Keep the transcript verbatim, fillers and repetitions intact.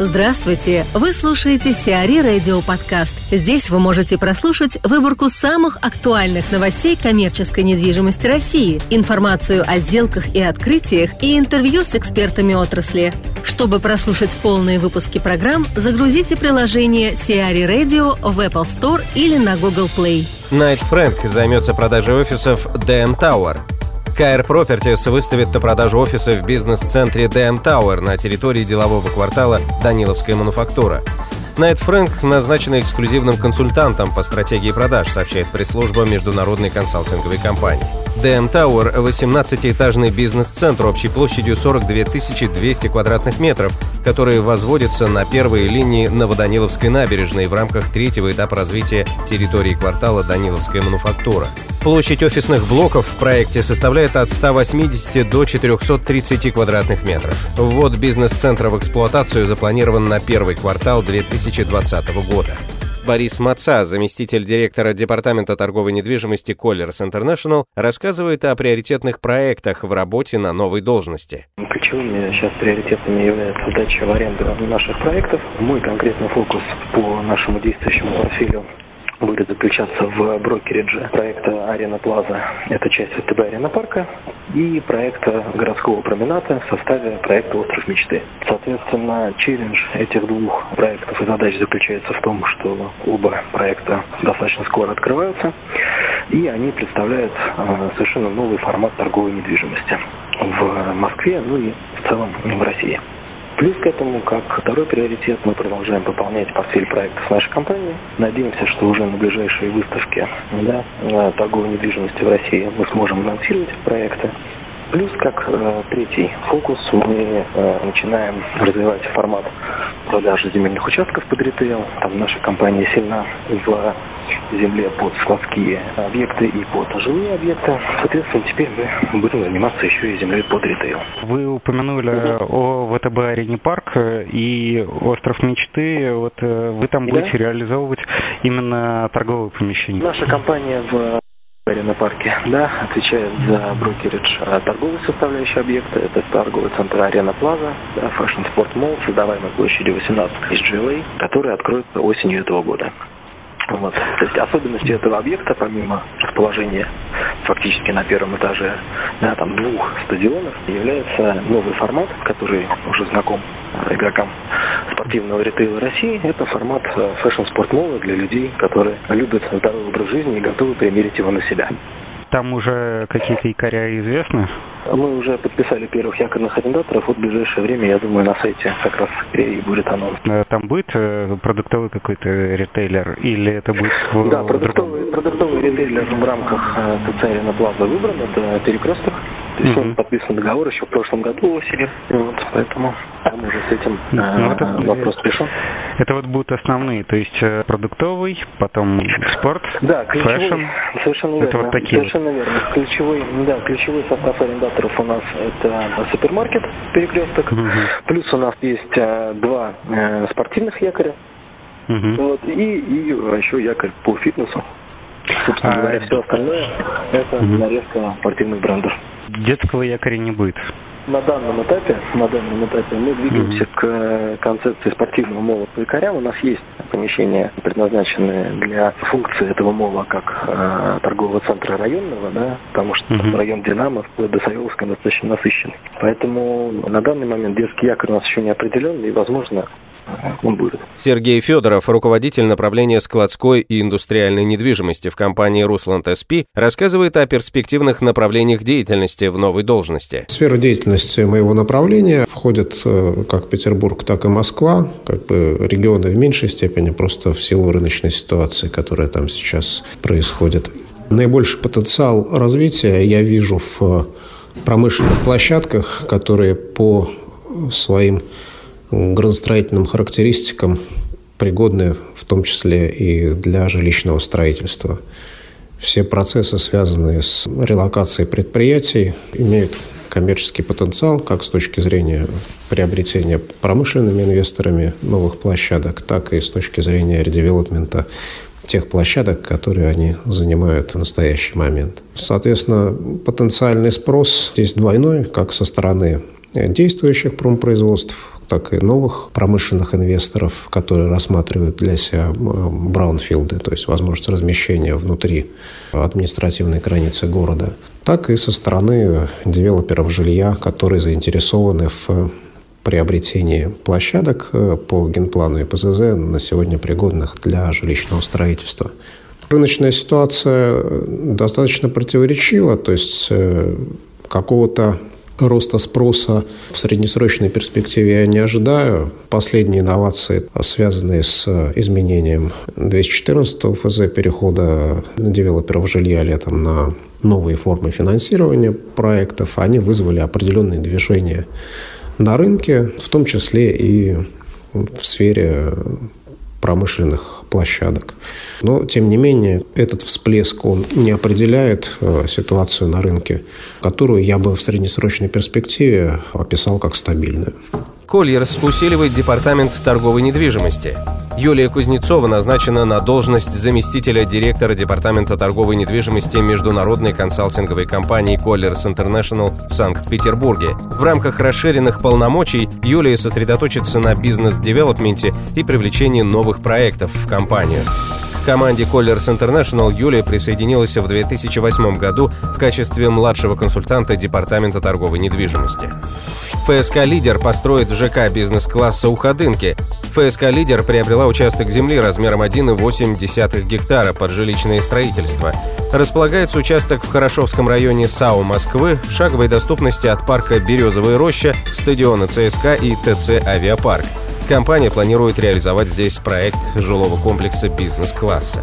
Здравствуйте! Вы слушаете си ар и Radio подкаст. Здесь вы можете прослушать выборку самых актуальных новостей коммерческой недвижимости России, информацию о сделках и открытиях и интервью с экспертами отрасли. Чтобы прослушать полные выпуски программ, загрузите приложение си ар и Radio в Apple Store или на Google Play. Найт Фрэнк займется продажей офисов ди эм Tower. Кайр Пропертис выставит на продажу офиса в бизнес-центре ди эм Tower на территории делового квартала Даниловская мануфактура. Найт Фрэнк назначен эксклюзивным консультантом по стратегии продаж, сообщает пресс-служба международной консалтинговой компании. ди эм Tower – восемнадцатиэтажный бизнес-центр общей площадью сорок две тысячи двести квадратных метров, который возводится на первой линии Новоданиловской набережной в рамках третьего этапа развития территории квартала Даниловская мануфактура. Площадь офисных блоков в проекте составляет от ста восьмидесяти до четырехсот тридцати квадратных метров. Ввод бизнес-центра в эксплуатацию запланирован на первый квартал две тысячи двадцатого года. Борис Маца, заместитель директора Департамента торговой недвижимости Colliers International, рассказывает о приоритетных проектах в работе на новой должности. Ключевыми сейчас приоритетами является сдача в аренду наших проектов. Мой конкретный фокус по нашему действующему портфелю будет заключаться в брокеридже проекта «Арена Плаза». Это часть ВТБ-Арена парка и проекта городского променада в составе проекта «Остров мечты». Соответственно, челлендж этих двух проектов и задач заключается в том, что оба проекта достаточно скоро открываются, и они представляют э, совершенно новый формат торговой недвижимости в Москве, ну и в целом в России. Плюс к этому, как второй приоритет, мы продолжаем пополнять портфель проектов нашей компании. Надеемся, что уже на ближайшие выставки, да, торговой недвижимости в России мы сможем анонсировать проекты. Плюс, как э, третий фокус, мы э, начинаем развивать формат продажи земельных участков под ритейл. Там наша компания сильна в земле под складские объекты и под жилые объекты. Соответственно, теперь мы будем заниматься еще и землей под ритейл. Вы упомянули mm-hmm. о ВТБ-Арене парк и Остров мечты. Вот вы там будете yeah. реализовывать именно торговые помещения. Наша компания в Арена парке, да, отвечает за брокеридж торговой составляющей объекта. Это торговый центр Арена Плаза, да, Fashion Sport Mall, создаваемый площадью восемнадцать тысяч джи эл эй, который откроется осенью этого года. Вот. То есть особенности этого объекта, помимо расположения фактически на первом этаже, да, там двух стадионов, является новый формат, который уже знаком игрокам спортивного ритейла России. Это формат Fashion Sport Mall для людей, которые любят здоровый образ жизни и готовы примерить его на себя. Там уже какие-то якоря известны? Мы уже подписали первых якорных арендаторов. Вот в ближайшее время, я думаю, на сайте как раз и будет анонс. Там будет продуктовый какой-то ритейлер? Или это будет... Да, продуктовый, продуктовый ритейлер в рамках ТЦ «Арена Плаза» выбран. Это «Перекресток». То есть mm-hmm. он подписан договор еще в прошлом году осенью. Вот, поэтому там уже с этим ну, э, это, вопрос решен. Это вот будут основные, то есть продуктовый, потом спорт, да, ключевой, фэшн. Совершенно верно. Это вот такие. Совершенно верно. Ключевой, да, ключевой состав арендаторов у нас это супермаркет «Перекресток». Mm-hmm. Плюс у нас есть э, два э, спортивных якоря. Mm-hmm. Вот, и, и еще якорь по фитнесу. Собственно говоря, а, все остальное это угу. нарезка спортивных брендов. Детского якоря не будет. На данном этапе, на данном этапе мы двигаемся угу. к концепции спортивного мола по якорям. У нас есть помещения, предназначенные для функции этого мола как э, торгового центра районного, да, потому что угу. район Динамо вплоть до Савеловска достаточно насыщенный. Поэтому на данный момент детский якорь у нас еще не определен и, возможно, он будет. Сергей Федоров, руководитель направления складской и индустриальной недвижимости в компании Rusland эс пи, рассказывает о перспективных направлениях деятельности в новой должности. В сферу деятельности моего направления входят как Петербург, так и Москва, как бы регионы в меньшей степени, просто в силу рыночной ситуации, которая там сейчас происходит. Наибольший потенциал развития я вижу в промышленных площадках, которые по своим градостроительным характеристикам пригодны в том числе и для жилищного строительства. Все процессы, связанные с релокацией предприятий, имеют коммерческий потенциал как с точки зрения приобретения промышленными инвесторами новых площадок, так и с точки зрения редевелопмента тех площадок, которые они занимают в настоящий момент. Соответственно, потенциальный спрос здесь двойной, как со стороны действующих промпроизводств, так и новых промышленных инвесторов, которые рассматривают для себя браунфилды, то есть возможность размещения внутри административной границы города, так и со стороны девелоперов жилья, которые заинтересованы в приобретении площадок по генплану и ПЗЗ на сегодня пригодных для жилищного строительства. Рыночная ситуация достаточно противоречива, то есть какого-то роста спроса в среднесрочной перспективе я не ожидаю. Последние инновации, связанные с изменением двести четырнадцатого ФЗ, перехода девелоперов жилья летом на новые формы финансирования проектов, они вызвали определенные движения на рынке, в том числе и в сфере промышленных площадок. Но, тем не менее, этот всплеск, он не определяет ситуацию на рынке, которую я бы в среднесрочной перспективе описал как стабильную. Colliers усиливает департамент торговой недвижимости. Юлия Кузнецова назначена на должность заместителя директора департамента торговой недвижимости международной консалтинговой компании Colliers International в Санкт-Петербурге. В рамках расширенных полномочий Юлия сосредоточится на бизнес-девелопменте и привлечении новых проектов в компанию. К команде Colliers International Юлия присоединилась в две тысячи восьмом году в качестве младшего консультанта департамента торговой недвижимости. ФСК «Лидер» построит ЖК бизнес-класса у Ходынки. ФСК «Лидер» приобрела участок земли размером один целых восемь десятых гектара под жилищное строительство. Располагается участок в Хорошевском районе САУ Москвы, в шаговой доступности от парка «Березовая роща», стадиона ЦСКА и ТЦ «Авиапарк». Компания планирует реализовать здесь проект жилого комплекса бизнес-класса.